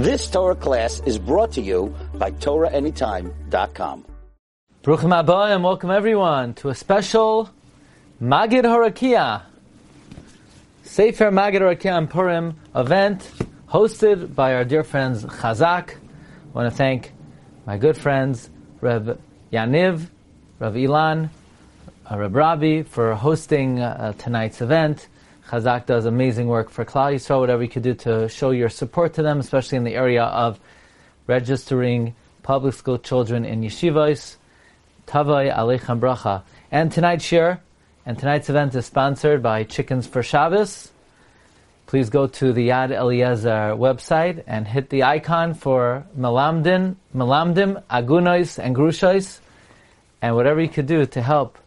This Torah class is brought to you by TorahAnytime.com. Bruchim Abayim, welcome everyone to a special Maggid HaRakia, Sefer Maggid HaRakia and Purim event hosted by our dear friends Chazak. I want to thank my good friends Reb Yaniv, Reb Ilan, Reb Rabbi for hosting tonight's event. Chazak does amazing work for Klal Yisrael, whatever you could do to show your support to them, especially in the area of registering public school children in yeshivos. Tavai Aleichem Bracha. And tonight's shir and tonight's event is sponsored by Chickens for Shabbos. Please go to the Yad Eliezer website and hit the icon for Melamdim, Agunos, and Grushois, and whatever you could do to help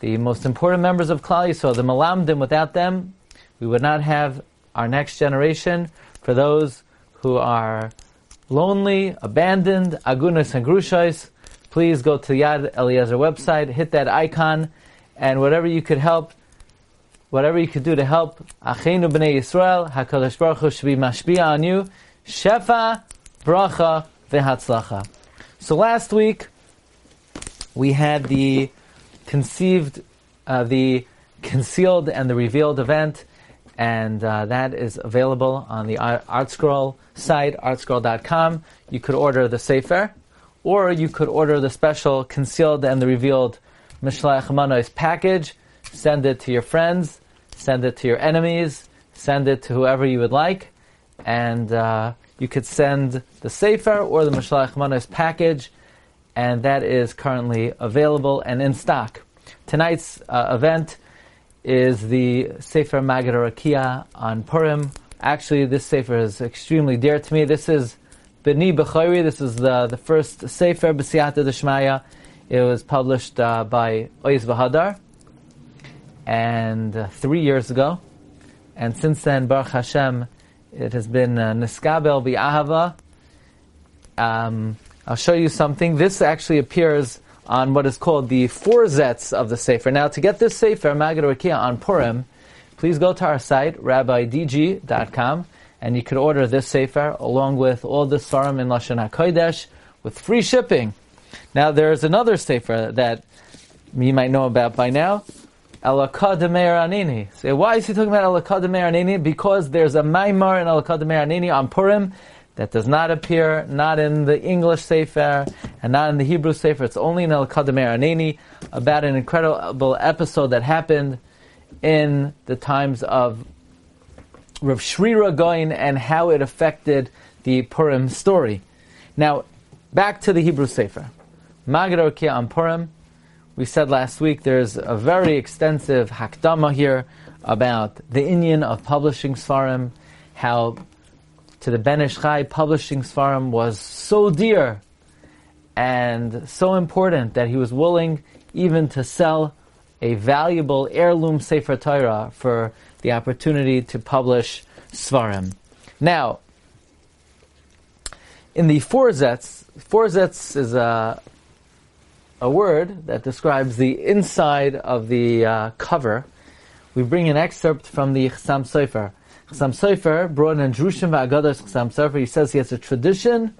the most important members of Klal Yisrael, the Melamdim. Without them, we would not have our next generation. For those who are lonely, abandoned, Agunos and Grushois, please go to the Yad Eliezer website, hit that icon, and whatever you could do to help Achenu B'nai Yisrael, HaKadosh Baruch Hu should be mashpia on you. Shefa, bracha, vehatzlacha. So last week, we had the concealed and the revealed event, and that is available on the Art Scroll site, artscroll.com. You could order the Sefer, or you could order the special concealed and the revealed Mishleach Manos package. Send it to your friends, send it to your enemies, send it to whoever you would like, and you could send the Sefer or the Mishleach Manos package, and that is currently available and in stock. Tonight's event is the Sefer Maggid HaRakia on Purim. Actually, this Sefer is extremely dear to me. This is B'ni B'chori. This is the first Sefer B'siyata D'Shmaya. It was published by Oiz V'Hadar and 3 years ago. And since then, Baruch Hashem, it has been Neskabel B'Ahava. I'll show you something. This actually appears on what is called the Forzetz of the Sefer. Now, to get this Sefer, Maggid HaRakia on Purim, please go to our site, rabbidg.com, and you could order this Sefer along with all the Sarim in Lashon HaKodesh with free shipping. Now, there is another Sefer that you might know about by now, Elokah D'Meir Anini. So why is he talking about Elokah D'Meir Anini? Because there's a Maimar in Elokah D'Meir Anini on Purim that does not appear, not in the English Sefer, and not in the Hebrew Sefer. It's only in Elokah D'Meir Anini, about an incredible episode that happened in the times of Rav Shira Goin and how it affected the Purim story. Now, back to the Hebrew Sefer. Maggid HaRakia on Purim. We said last week there's a very extensive Hakdama here about the inyan of publishing Sfarim, how to the Ben Ish Chai, publishing Sfarim was so dear and so important that he was willing even to sell a valuable heirloom Sefer Torah for the opportunity to publish Sfarim. Now, in the Forzetz is a word that describes the inside of the cover. We bring an excerpt from the Chassam Sofer. Chassam Sofer brought in Drushim V'Agados Chassam Sofer. He says he has a tradition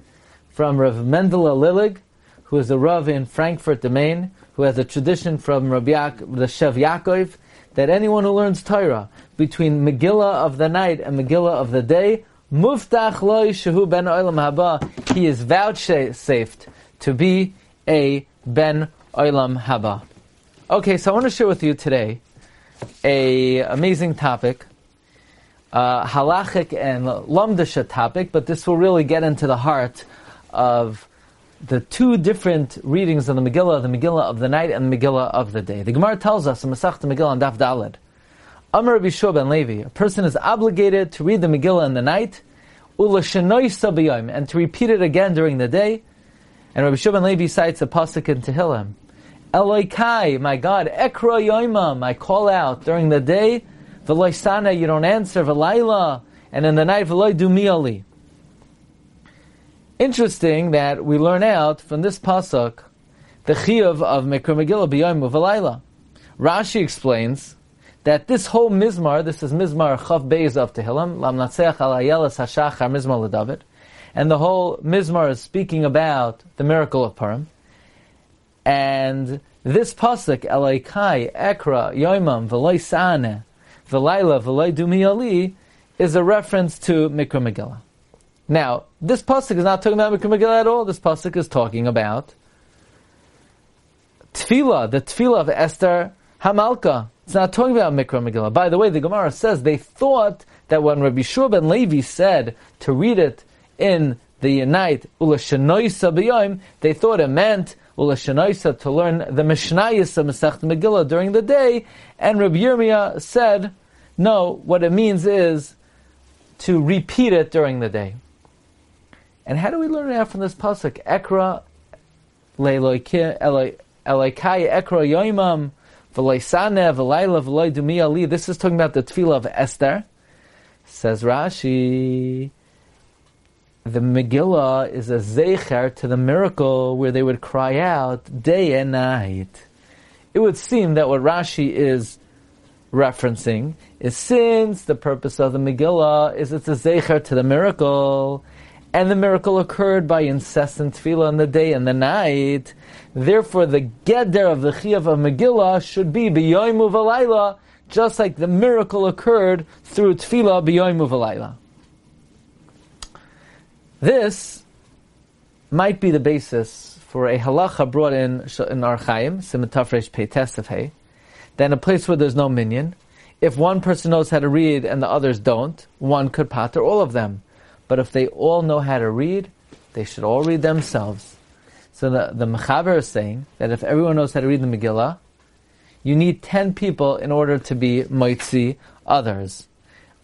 from Rav Mendel Alilig, who is a Rav in Frankfurt am Main, who has a tradition from the Shev Yaakov, that anyone who learns Torah between Megillah of the night and Megillah of the day, Muftach Loi Shehu Ben Olam Haba, he is vouchsafed to be a Ben Olam Haba. Okay, so I want to share with you today an amazing topic, halachic and lamdasha topic, but this will really get into the heart of the two different readings of the Megillah of the night and the Megillah of the day. The Gemara tells us in Masechta Megillah and Daf Daled, Amar Rabbi Yehoshua ben Levi, a person is obligated to read the Megillah in the night, u'leshenoisa b'yom, and to repeat it again during the day. And Rabbi Yehoshua ben Levi cites a pasuk in Tehillim, Elokai, my God, ekra yoimam, I call out during the day, V'loi sana, you don't answer, V'laila, and in the night, V'loi dumiali. Interesting that we learn out from this pasuk the chiyuv of Mikra Megillah b'yom u'v'laila. Rashi explains that this whole mizmar, this is mizmar chav beis of Tehillim, lam natsech al ayelas hashachar mizmar l'David, And the whole Mizmor is speaking about the miracle of Purim. And this pasuk, Elokai, Ekra, Yoimam, V'loi Sa'aneh, V'layla, V'loi Dumi Ali, is a reference to Mikra Megillah. Now, this pasuk is not talking about Mikra Megillah at all. This pasuk is talking about Tefillah, the Tefillah of Esther HaMalka. It's not talking about Mikra Megillah. By the way, the Gemara says they thought that when Rabbi Shua ben Levi said to read it in the night, Ulashanaysa b'yom, they thought it meant Ulashanaysa, to learn the Mishnayos of Masechet Megillah during the day, and Rabbi Yirmiyah said, no, what it means is to repeat it during the day. And how do we learn it out from this pasuk? Ekra le'Elokai ekra yoimam v'loi saneh v'layla v'loi dumi ali. This is talking about the tefillah of Esther. Says Rashi, the Megillah is a zecher to the miracle where they would cry out day and night. It would seem that what Rashi is referencing is, since the purpose of the Megillah is it's a zecher to the miracle, and the miracle occurred by incessant tefillah in the day and the night, therefore the geder of the chiyuv of Megillah should be b'yom u'v'layla, just like the miracle occurred through tefillah b'yom u'v'layla. This might be the basis for a halacha brought in Ar Chaim, Siman Tafresh Pei Tesef Hey, that in a place where there's no minyan, if one person knows how to read and the others don't, one could pater all of them. But if they all know how to read, they should all read themselves. So the Mechaber is saying that if everyone knows how to read the Megillah, you need 10 people in order to be moitzi others.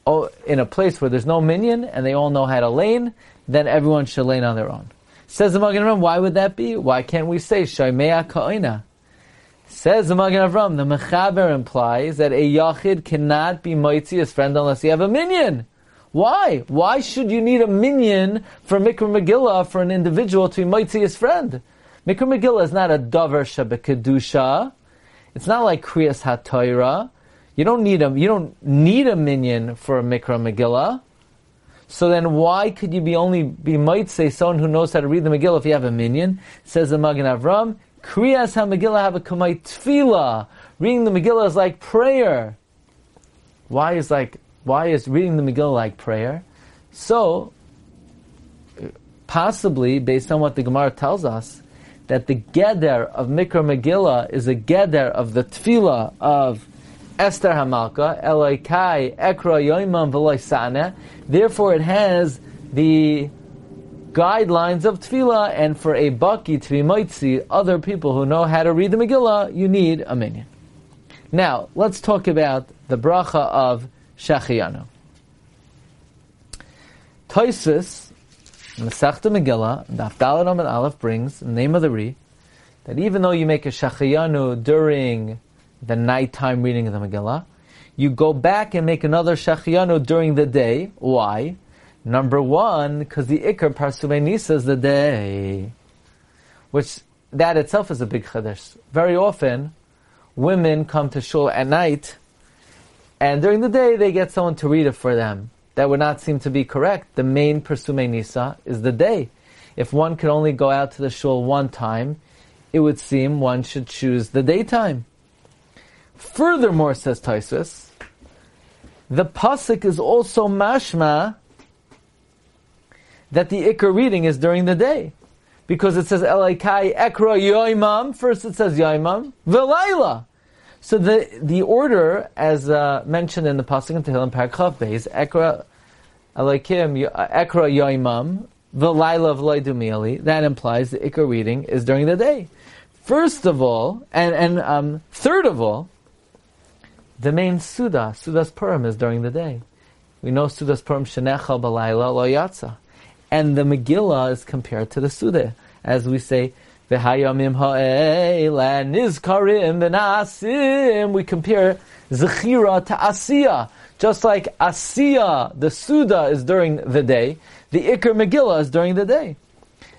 Oh, in a place where there's no minyan and they all know how to lane, then everyone should lane on their own. Says the Magen Avram, why would that be? Why can't we say Shoymea Ka'oina? Says the Magen Avram, the Mechaber implies that a yachid cannot be moitzi his friend unless he have a minyan. Why? Why should you need a minyan for Mikra Megillah for an individual to be moitzi his friend? Mikra Megillah is not a davar shebekedusha. It's not like Kriyas HaTorah. You don't need a minyan for a Mikra Megillah. So then why could you be moitzi someone who knows how to read the Megillah if you have a minyan? Says the Magen Avram, Kriyas HaMegillah have a kumay tefillah. Reading the Megillah is like prayer. Why is reading the Megillah like prayer? So, possibly, based on what the Gemara tells us, that the geder of Mikra Megillah is a geder of the tefillah of Esther HaMalka, Elokai, Ekra, Yoimam, V'loi Saneh. Therefore, it has the guidelines of tefillah, and for a baki to be moitzi, other people who know how to read the Megillah, you need a minyan. Now, let's talk about the bracha of Shachiyanu. Tosfos, Masechta Megillah, Daf Daled Amud Aleph, brings in the name of the Ri that even though you make a Shachiyanu during the nighttime reading of the Megillah, you go back and make another Shachiyanu during the day. Why? Number one, because the Iker Parsumei Nisa is the day, which that itself is a big chiddush. Very often, women come to shul at night, and during the day, they get someone to read it for them. That would not seem to be correct. The main Parsumei Nisa is the day. If one could only go out to the shul one time, it would seem one should choose the daytime. Furthermore, says Tosfos, the pasuk is also mashma that the Iker reading is during the day, because it says Elokai Ekra Yoimam. First it says Yoimam V'layla. So the order, as mentioned in the pasuk in Tehillim Parak Chaf Beis, Ekra Elokim Ekra Yoimam V'layla V'loi Dumi Ali, that implies the Iker reading is during the day. First of all, and third of all, the main Sudas Purim is during the day. We know Sudas Purim Shenecha B'layla Lo Yatsa. And the Megillah is compared to the Suda, as we say, "V'hayamim ha'eila nizkarim v'na'asim." We compare zechira to asiya. Just like asiya, the Suda is during the day, the Iker Megillah is during the day.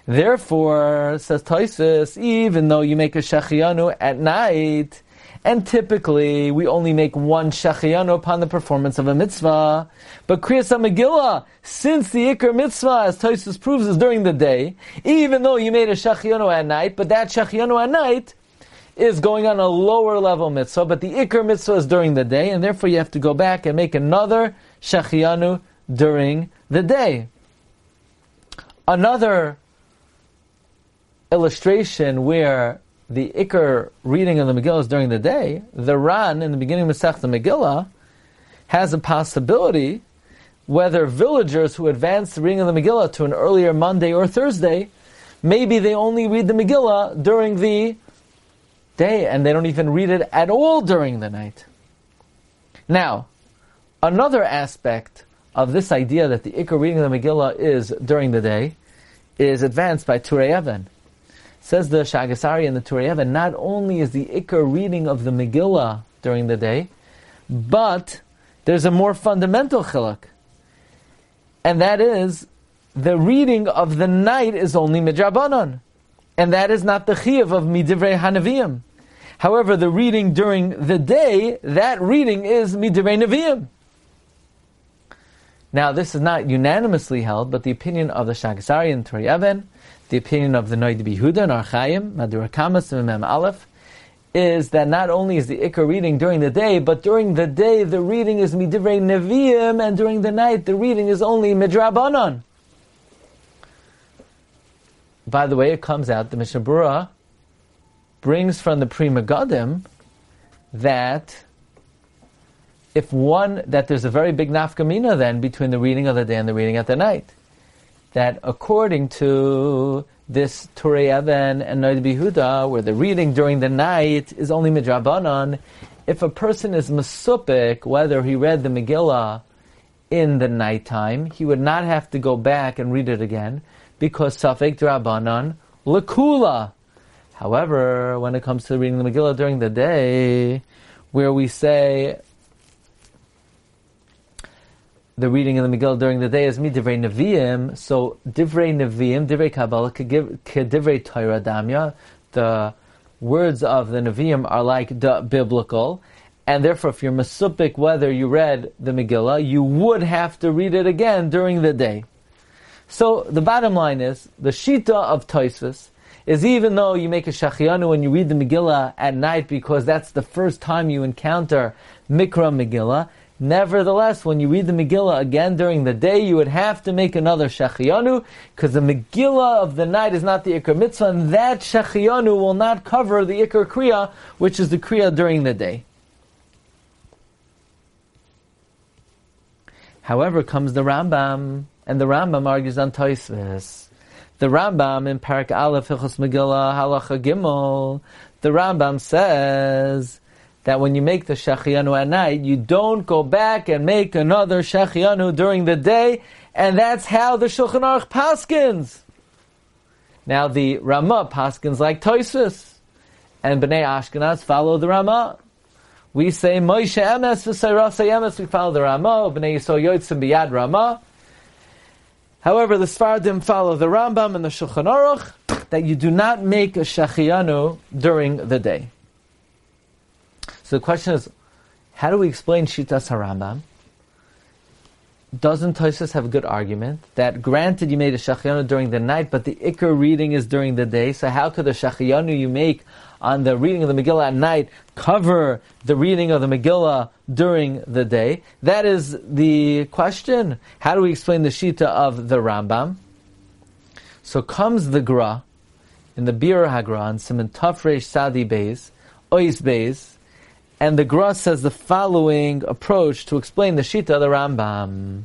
Therefore, says Tosfos, even though you make a Shachiyanu at night, And typically, we only make one shechiyanu upon the performance of a mitzvah. But Kriyas HaMegillah, since the Ikar Mitzvah, as Tosfos proves, is during the day, even though you made a shechiyanu at night, but that shechiyanu at night is going on a lower level mitzvah, but the Ikar Mitzvah is during the day, and therefore you have to go back and make another shechiyanu during the day. Another illustration where the Ikar reading of the Megillah is during the day, the Ran, in the beginning of Masechta Megillah, has a possibility whether villagers who advance the reading of the Megillah to an earlier Monday or Thursday, maybe they only read the Megillah during the day and they don't even read it at all during the night. Now, another aspect of this idea that the Ikar reading of the Megillah is during the day is advanced by Turei Even. Says the Shagasari and the Turei Even, not only is the Ikar reading of the Megillah during the day, but there's a more fundamental chiluk. And that is, the reading of the night is only midrabanan. And that is not the chiyuv of midivrei hanavim. However, the reading during the day, that reading is midivrei neviim. Now, this is not unanimously held, but the opinion of the Shagasari and Turei Even, the opinion of the Noid Bihuda and Ar Chaim, Madura Kamas and Mem Aleph, is that not only is the Ikar reading during the day, but during the day the reading is Midivrei Neviim, and during the night the reading is only Midrabanan. By the way, it comes out, the Mishnah Berurah brings from the Prima Gadim that that there's a very big nafka mina then between the reading of the day and the reading at the night. That according to this Turei Even and Noid Bihuda, where the reading during the night is only midrabanan, if a person is mesupik, whether he read the Megillah in the nighttime, he would not have to go back and read it again, because safek drabanan lekula. However, when it comes to reading the Megillah during the day, where we say the reading of the Megillah during the day is midivrei neviim, so divrei neviim, divrei kabbalah, kedivrei Torah damya. The words of the neviim are like the biblical, and therefore, if you're mesupik, whether you read the Megillah, you would have to read it again during the day. So the bottom line is the shita of Tosfos is even though you make a shachiyanu when you read the Megillah at night, because that's the first time you encounter Mikra Megillah. Nevertheless, when you read the Megillah again during the day, you would have to make another shechiyanu, because the Megillah of the night is not the Ikar Mitzvah, and that shechiyanu will not cover the Ikar Kriya, which is the Kriya during the day. However, comes the Rambam, and the Rambam argues on Tosfos. The Rambam in Parak Aleph, Hilchos Megillah, Halacha Gimel, the Rambam says that when you make the shechiyanu at night, you don't go back and make another shechiyanu during the day, and that's how the Shulchan Aruch paskins. Now the Rama paskins like Tosfos, and Bnei Ashkenaz follow the Rama. We say Moshe Emes v'Sairasei Emes, we follow the Rama, Bnei Yisrael Yotzim b'Yad Rama. However, the Sfaradim follow the Rambam and the Shulchan Aruch, that you do not make a shechiyanu during the day. So the question is, how do we explain Shitas HaRambam? Doesn't Tosfos have a good argument that granted you made a shachiyanu during the night, but the Ikar reading is during the day, so how could the shachiyanu you make on the reading of the Megillah at night cover the reading of the Megillah during the day? That is the question. How do we explain the Shita of the Rambam? So comes the Gra in the Bir HaGra, in Siman Tafresh Sadi Beis, Ois Beis, and the Gra says the following approach to explain the Shita of the Rambam.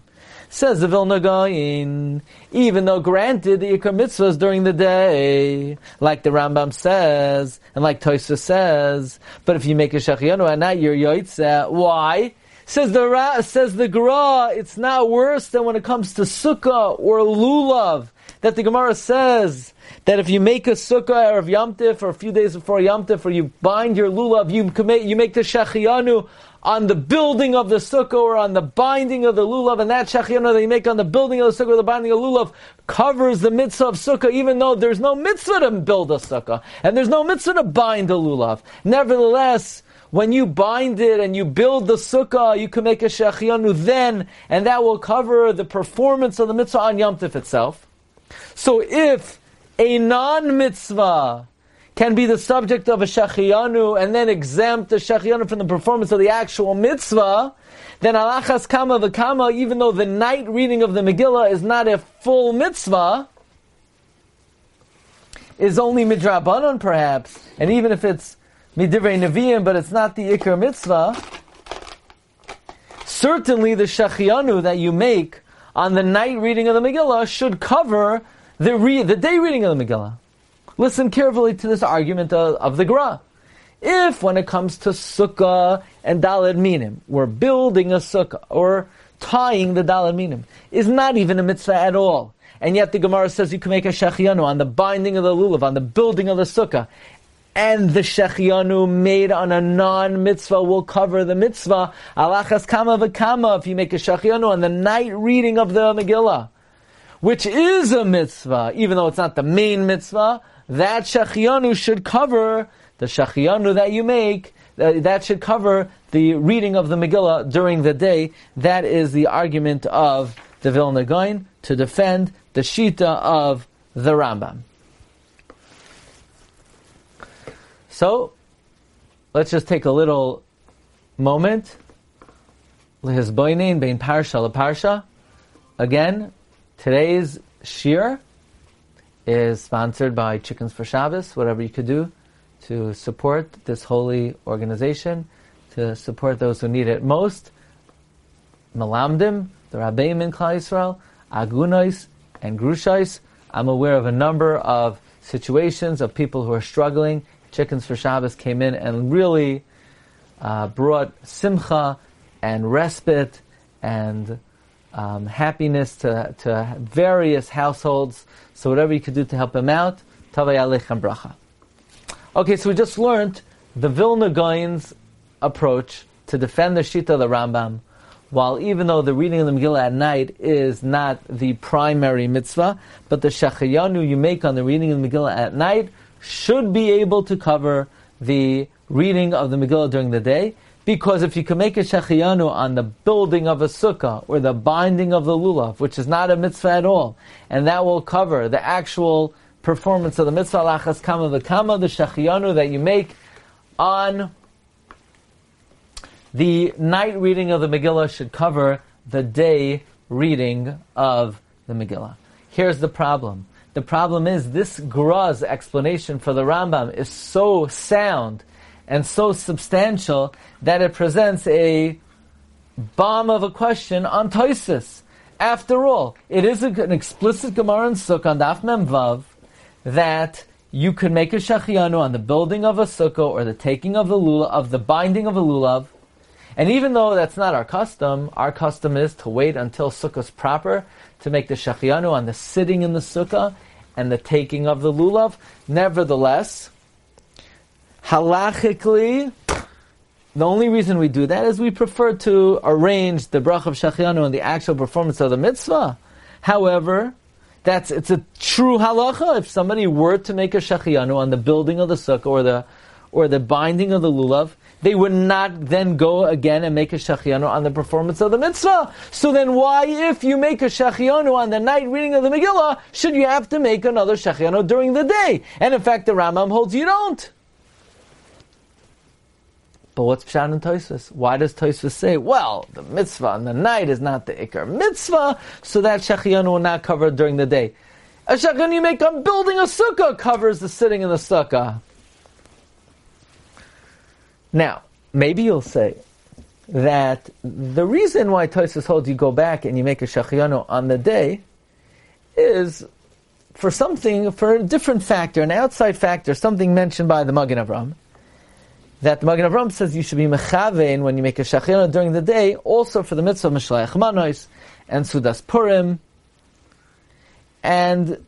Says the Vilna Gaon, even though granted the Ikar Mitzvah is during the day, like the Rambam says, and like Tosfos says, but if you make a shechiyanu at night, you're yotzeh. Why? Says the Gra, it's not worse than when it comes to Sukkah or Lulav, that the Gemara says that if you make a sukkah or of Yom Tif, or a few days before Yom Tif, or you bind your lulav, you make the shechiyanu on the building of the sukkah or on the binding of the lulav, and that shechiyanu that you make on the building of the sukkah or the binding of the lulav covers the mitzvah of sukkah, even though there's no mitzvah to build a sukkah, and there's no mitzvah to bind a lulav. Nevertheless, when you bind it and you build the sukkah, you can make a shechianu then, and that will cover the performance of the mitzvah on Yom Tov itself. So if a non-mitzvah can be the subject of a shechianu and then exempt the shechianu from the performance of the actual mitzvah, then alachas kama v'kama, even though the night reading of the Megillah is not a full mitzvah, is only midrabanan perhaps, and even if it's midivrei neviim, but it's not the ikar mitzvah, certainly the shechianu that you make on the night reading of the Megillah should cover the day reading of the Megillah. Listen carefully to this argument of the Gra. If when it comes to sukkah and daled minim, we're building a sukkah or tying the daled minim, is not even a mitzvah at all, and yet the Gemara says you can make a shechianu on the binding of the lulav, on the building of the sukkah, and the shechianu made on a non-mitzvah will cover the mitzvah. Alachas kama v'kama, if you make a shechianu on the night reading of the Megillah, which is a mitzvah, even though it's not the main mitzvah, that shechianu should cover the shechianu that you make, that should cover the reading of the Megillah during the day. That is the argument of the Vilna Gaon to defend the Shita of the Rambam. So, let's just take a little moment. L'hizboinin bein parsha l'parsha. Again, today's shir is sponsored by Chickens for Shabbos. Whatever you could do to support this holy organization, to support those who need it most. Malamdim, the Rabbeim in Klal Yisrael, Agunais, and Grushais. I'm aware of a number of situations of people who are struggling. Chickens for Shabbos came in and really brought simcha and respite and happiness to various households. So whatever you could do to help them out, Tavei Aleichem Bracha. Okay, so we just learned the Vilna Gaon's approach to defend the Shita of the Rambam, while even though the reading of the Megillah at night is not the primary mitzvah, but the shechianu you make on the reading of the Megillah at night should be able to cover the reading of the Megillah during the day, because if you can make a shechianu on the building of a sukkah or the binding of the lulav, which is not a mitzvah at all, and that will cover the actual performance of the mitzvah, alachas kama v'kama, the shechianu that you make on the night reading of the Megillah should cover the day reading of the Megillah. Here's the problem. The problem is this Gra's explanation for the Rambam is so sound and so substantial that it presents a bomb of a question on Tosis. After all, it is an explicit Gemara in Sukkah on Daf Mem Vav that you can make a shechianu on the building of a sukkah or the taking of the lulav, of the binding of a lulav. And even though that's not our custom is to wait until sukkah's proper to make the shechianu on the sitting in the sukkah and the taking of the lulav. Nevertheless, halachically, the only reason we do that is we prefer to arrange the bracha of shechianu and the actual performance of the mitzvah. However, it's a true halacha. If somebody were to make a shechianu on the building of the sukkah or the binding of the lulav, they would not then go again and make a shechianu on the performance of the mitzvah. So then why, if you make a shechianu on the night reading of the Megillah, should you have to make another shechianu during the day? And in fact, the Rambam holds you don't. But what's pshat in Tosfos? Why does Tosfos say, well, the mitzvah on the night is not the ikar mitzvah, so that shechianu will not cover it during the day? A shechianu you make on building a sukkah covers the sitting in the sukkah. Now, maybe you'll say that the reason why Tosfos holds you go back and you make a shechianu on the day is for a different factor, an outside factor, something mentioned by the Magen Avraham, that the Magen Avraham says you should be mechavein when you make a shechianu during the day, also for the mitzvah of Mishleach Manos and Sudas Purim. And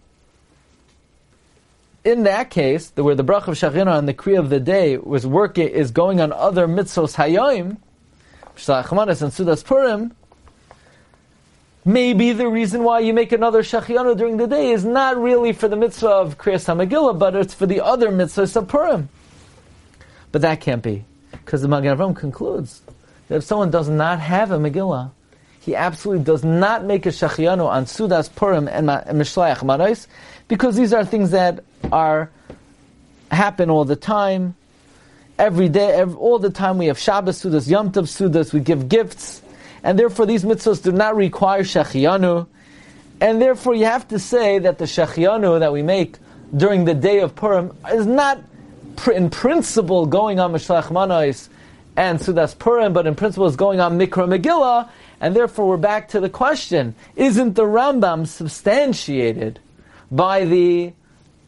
in that case, where the bracha of shechianu and the kriya of the day is going on other mitzvos hayoim, Mishleach Manos and Sudas Purim, maybe the reason why you make another shechianu during the day is not really for the mitzvah of Kriyas HaMegillah, but it's for the other mitzvahs of Purim. But that can't be. Because the Magen Avraham concludes that if someone does not have a Megillah, he absolutely does not make a Shachianu on Sudas, Purim, and Mishleach Marais, because these are things that are happen all the time. Every day, all the time we have Shabbos Sudas, Yom Tov Sudas, we give gifts, and therefore these mitzvahs do not require Shachianu, and therefore you have to say that the Shachianu that we make during the day of Purim is not in principle going on Mishleach Manos and Sudas Purim, but in principle is going on Mikra Megillah, and therefore we're back to the question, isn't the Rambam substantiated by the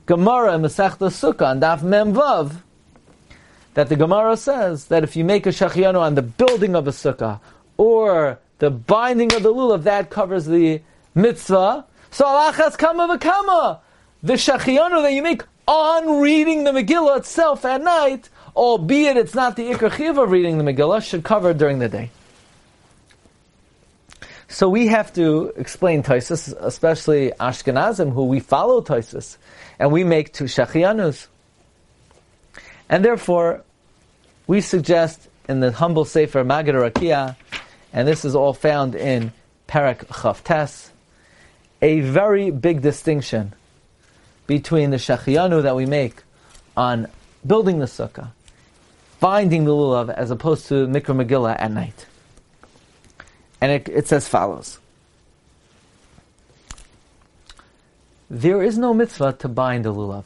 Gemara in Masechta Sukkah and Daf Mem Vav, that the Gemara says that if you make a Shachianu on the building of a Sukkah or the binding of the lulav, that covers the mitzvah. So alachas kama v'kama, the Shachianu that you make on reading the Megillah itself at night, albeit it's not the Iker Chiv of reading the Megillah, should cover during the day. So we have to explain Tosfos, especially Ashkenazim, who we follow Tosfos, and we make two Shachianus. And therefore, we suggest in the humble Sefer Magen Arakia, and this is all found in Perek Chavtes, a very big distinction between the Shachianu that we make on building the Sukkah, binding the Lulav, as opposed to Mikra Megillah at night. And it's as follows. There is no mitzvah to bind a Lulav,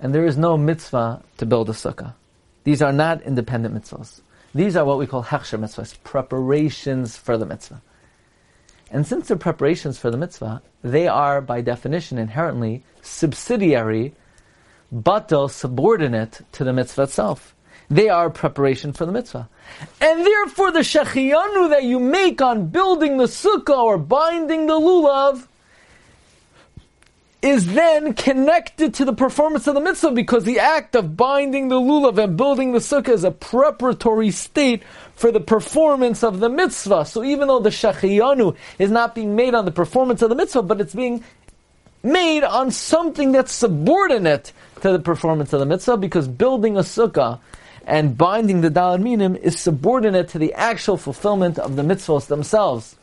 and there is no mitzvah to build a Sukkah. These are not independent mitzvahs. These are what we call Hechsher mitzvahs, preparations for the mitzvah. And since they're preparations for the mitzvah, they are, by definition, inherently subsidiary, batel, subordinate to the mitzvah itself. They are preparation for the mitzvah. And therefore the Shachianu that you make on building the sukkah or binding the lulav is then connected to the performance of the mitzvah, because the act of binding the lulav and building the sukkah is a preparatory state for the performance of the mitzvah. So even though the Shachianu is not being made on the performance of the mitzvah, but it's being made on something that's subordinate to the performance of the mitzvah, because building a sukkah and binding the Daled Minim is subordinate to the actual fulfillment of the mitzvahs themselves.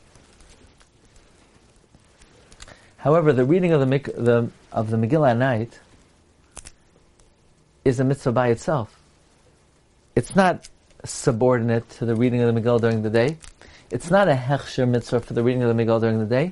However, the reading of the Megillah at night is a mitzvah by itself. It's not subordinate to the reading of the Megillah during the day. It's not a Hechsher mitzvah for the reading of the Megillah during the day.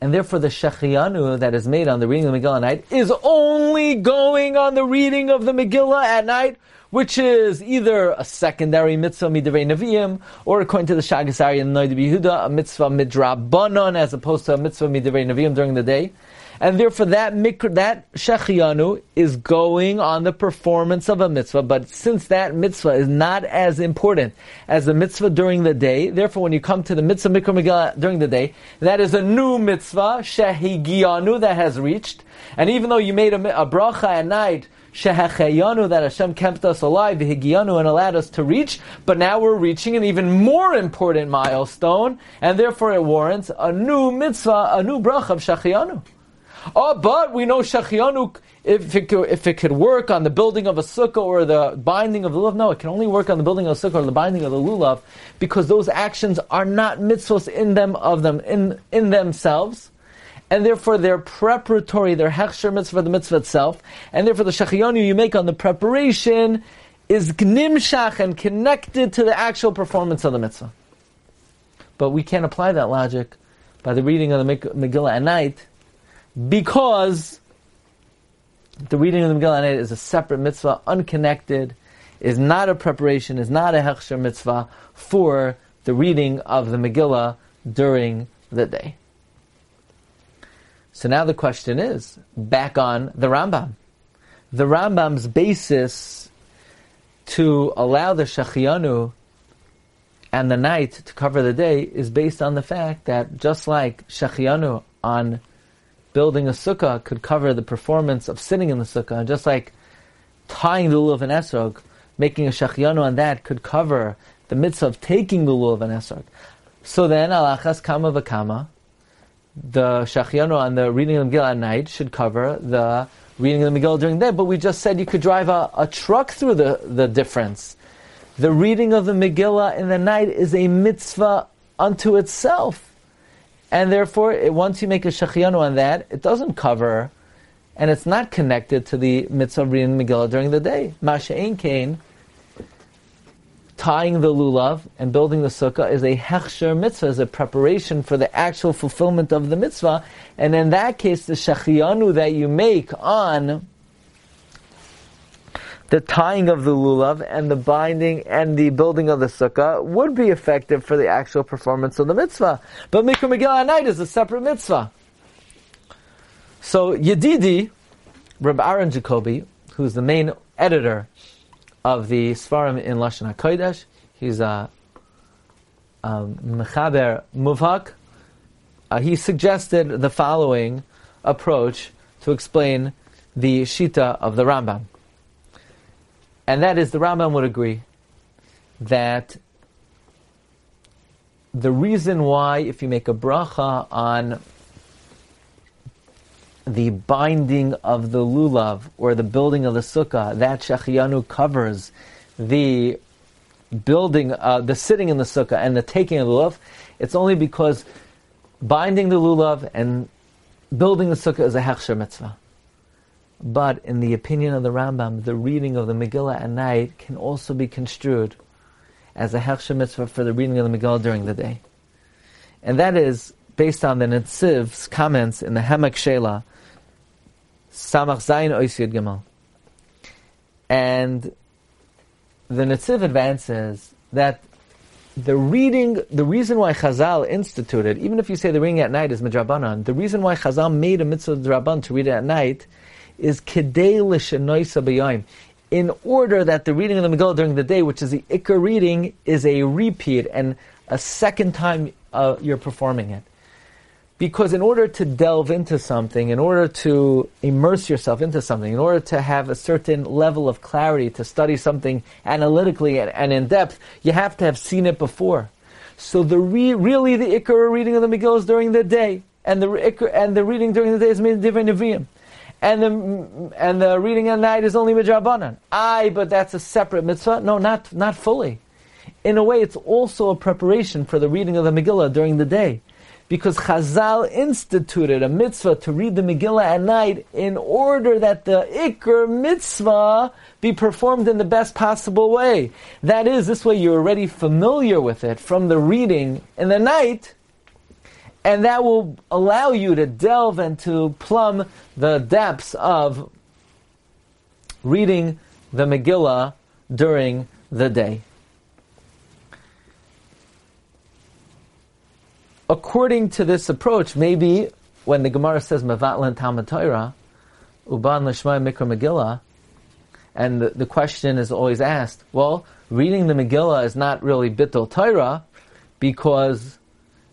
And therefore the Shachianu that is made on the reading of the Megillah at night is only going on the reading of the Megillah at night, which is either a secondary mitzvah midrash neviim, or according to the Shagas Aryeh and Noida Yehuda, a mitzvah midrabanan as opposed to a mitzvah midrash neviim during the day. And therefore that Shachianu is going on the performance of a mitzvah, but since that mitzvah is not as important as the mitzvah during the day, therefore when you come to the mitzvah Mikra Megillah during the day, that is a new mitzvah, Shehigianu, that has reached. And even though you made a bracha at night, Shehachayanu, that Hashem kept us alive, Higianu, and allowed us to reach, but now we're reaching an even more important milestone, and therefore it warrants a new mitzvah, a new bracha of Shachianu. Oh, but we know Shachianu, if it could work on the building of a sukkah or the binding of the lulav, no, it can only work on the building of a sukkah or the binding of the lulav, because those actions are not mitzvahs in themselves, and therefore they're preparatory, they're hechsher mitzvah, the mitzvah itself, and therefore the Shachianu you make on the preparation is gnimshach and connected to the actual performance of the mitzvah. But we can't apply that logic by the reading of the Megillah at night, because the reading of the Megillah at night is a separate mitzvah, unconnected, is not a preparation, is not a hechsher mitzvah for the reading of the Megillah during the day. So now the question is, back on the Rambam. The Rambam's basis to allow the Shachianu and the night to cover the day is based on the fact that just like Shachianu on building a sukkah could cover the performance of sitting in the sukkah, and just like tying the lulav and esrog, making a Shachianu on that could cover the mitzvah of taking the lulav and esrog. So then, alachas kama v'kama, the Shachianu on the reading of the Megillah at night should cover the reading of the Megillah during the day, but we just said you could drive a truck through the difference. The reading of the Megillah in the night is a mitzvah unto itself. And therefore, once you make a shechianu on that, it doesn't cover, and it's not connected to the mitzvah of reading Megillah during the day. Masha'en Kain, tying the lulav and building the sukkah is a hechsher mitzvah, is a preparation for the actual fulfillment of the mitzvah. And in that case, the shechianu that you make on the tying of the lulav and the binding and the building of the sukkah would be effective for the actual performance of the mitzvah. But Mikra Megillah at night is a separate mitzvah. So Yedidi, Reb Aaron Jacobi, who's the main editor of the Sfarim in Lashon HaKodesh, he's a Mechaber Muvhak, he suggested the following approach to explain the Shita of the Rambam. And that is, the Rambam would agree that the reason why, if you make a bracha on the binding of the lulav or the building of the sukkah, that shechianu covers the building, the sitting in the sukkah and the taking of the lulav, it's only because binding the lulav and building the sukkah is a hechsher mitzvah. But in the opinion of the Rambam, the reading of the Megillah at night can also be construed as a hechsher mitzvah for the reading of the Megillah during the day. And that is based on the Nitziv's comments in the Hemak Shela, Samach Zayin Ois Yud Gimel. And the Netziv advances that the reason why Chazal instituted, even if you say the reading at night is midrabanan, the reason why Chazal made a mitzvah draban to read it at night is kedei l'shenoisa b'yom, in order that the reading of the Megillah during the day, which is the Iker reading, is a repeat and a second time you're performing it. Because in order to delve into something, in order to immerse yourself into something, in order to have a certain level of clarity, to study something analytically and in depth, you have to have seen it before. So really the Iker reading of the Megillah is during the day, and the reading during the day is Midivrei Nevi'im. And the reading at night is only midrabanan. But that's a separate mitzvah. No, not fully. In a way, it's also a preparation for the reading of the Megillah during the day, because Chazal instituted a mitzvah to read the Megillah at night in order that the Iker mitzvah be performed in the best possible way. That is, this way you're already familiar with it from the reading in the night, and that will allow you to delve and to plumb the depths of reading the Megillah during the day. According to this approach, maybe when the Gemara says Mevatlan Talmud Torah, Uban Lishmai Mikra Megillah, and the question is always asked, well, reading the Megillah is not really Bittul Torah, because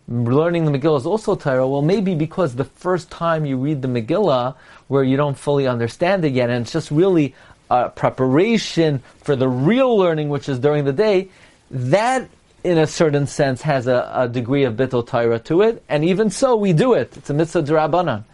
learning the Megillah is also Torah. Well, maybe because the first time you read the Megillah, where you don't fully understand it yet, and it's just really a preparation for the real learning, which is during the day, that, in a certain sense, has a degree of Bittul Torah to it, and even so, we do it. It's a mitzvah d'Rabbanan.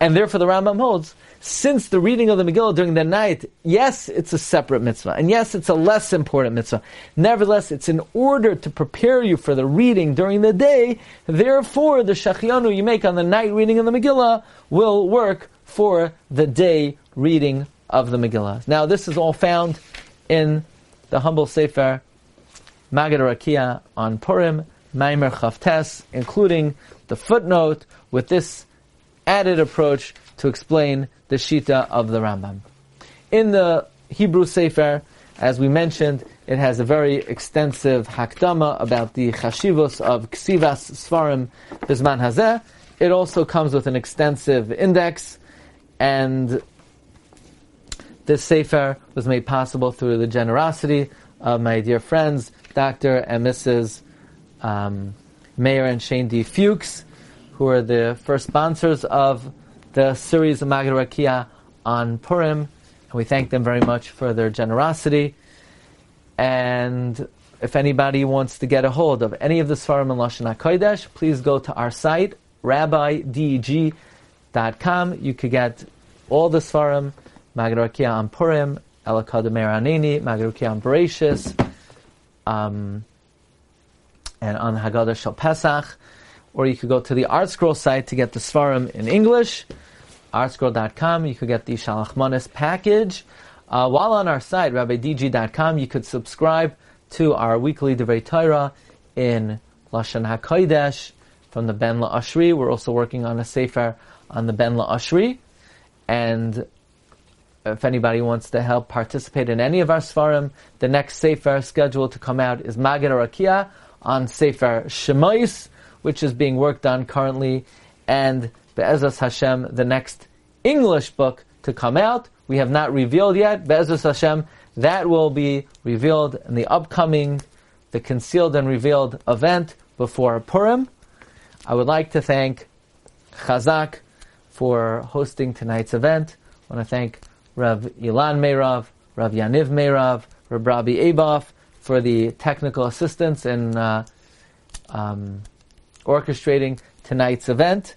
And therefore, the Rambam holds, since the reading of the Megillah during the night, yes, it's a separate mitzvah, and yes, it's a less important mitzvah. Nevertheless, it's in order to prepare you for the reading during the day, therefore, the shechianu you make on the night reading of the Megillah will work for the day reading of the Megillah. Now, this is all found in the humble Sefer Maggid HaRakia on Purim, Maimer Chavtes, including the footnote with this added approach to explain the Shita of the Rambam. In the Hebrew Sefer, as we mentioned, it has a very extensive Hakdama about the Chashivos of Ksivas Sfarim Bizman Hazeh. It also comes with an extensive index, and this Sefer was made possible through the generosity of my dear friends, Dr. and Mrs. Mayor and Shane D. Fuchs, who are the first sponsors of the series of Maggid HaRakia on Purim, and we thank them very much for their generosity. And if anybody wants to get a hold of any of the Sfarim in Lashon HaKodesh, please go to our site, rabbidg.com. You could get all the Sfarim, Maggid HaRakia on Purim, El HaKadamei Ranini, Maggid HaRakia on Bereshis, and on Haggadah Shel Pesach, or you could go to the Art Scroll site to get the Svarim in English, artscroll.com. You could get the Shalach Manas package. While on our site, rabbidg.com, you could subscribe to our weekly Divrei Torah in Lashon HaKodesh from the Ben LaAshri. We're also working on a Sefer on the Ben LaAshri. And if anybody wants to help participate in any of our Svarim, the next Sefer scheduled to come out is Magen HaRakia on Sefer Shemois, which is being worked on currently, and Be'ezus Hashem, the next English book to come out. We have not revealed yet. Be'ezus Hashem, that will be revealed in the upcoming, the Concealed and Revealed event before Purim. I would like to thank Chazak for hosting tonight's event. I want to thank Rav Ilan Meirav, Rav Yaniv Meirav, Rav Rabbi Aboff for the technical assistance in orchestrating tonight's event.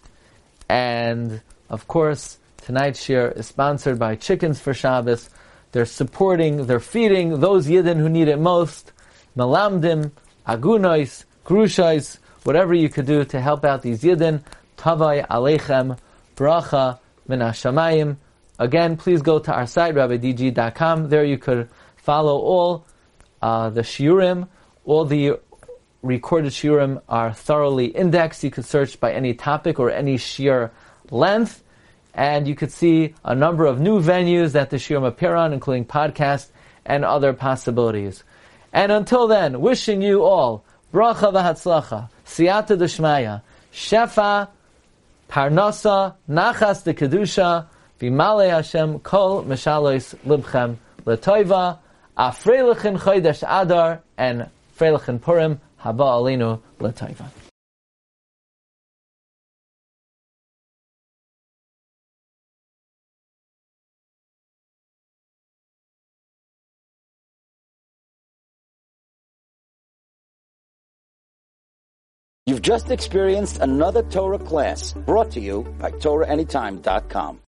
And, of course, tonight's shir is sponsored by Chickens for Shabbos. They're supporting, they're feeding those Yidden who need it most. Melamdim, Agunois, Grushois, whatever you could do to help out these Yidden. Tavai Aleichem, Bracha, Min HaShamayim. Again, please go to our site, rabbidg.com. There you could follow all the shiurim. All the recorded shiurim are thoroughly indexed. You could search by any topic or any shiur length. And you could see a number of new venues that the shiurim appear on, including podcasts and other possibilities. And until then, wishing you all bracha v'hatzlacha, siyata d'shmaya, shefa, parnasa, nachas d'kedusha, v'malei Hashem kol mishalois libchem l'toiva, afreilichin chodesh adar, and freilichin purim haba alinu l'toiva. You've just experienced another Torah class brought to you by TorahAnytime.com.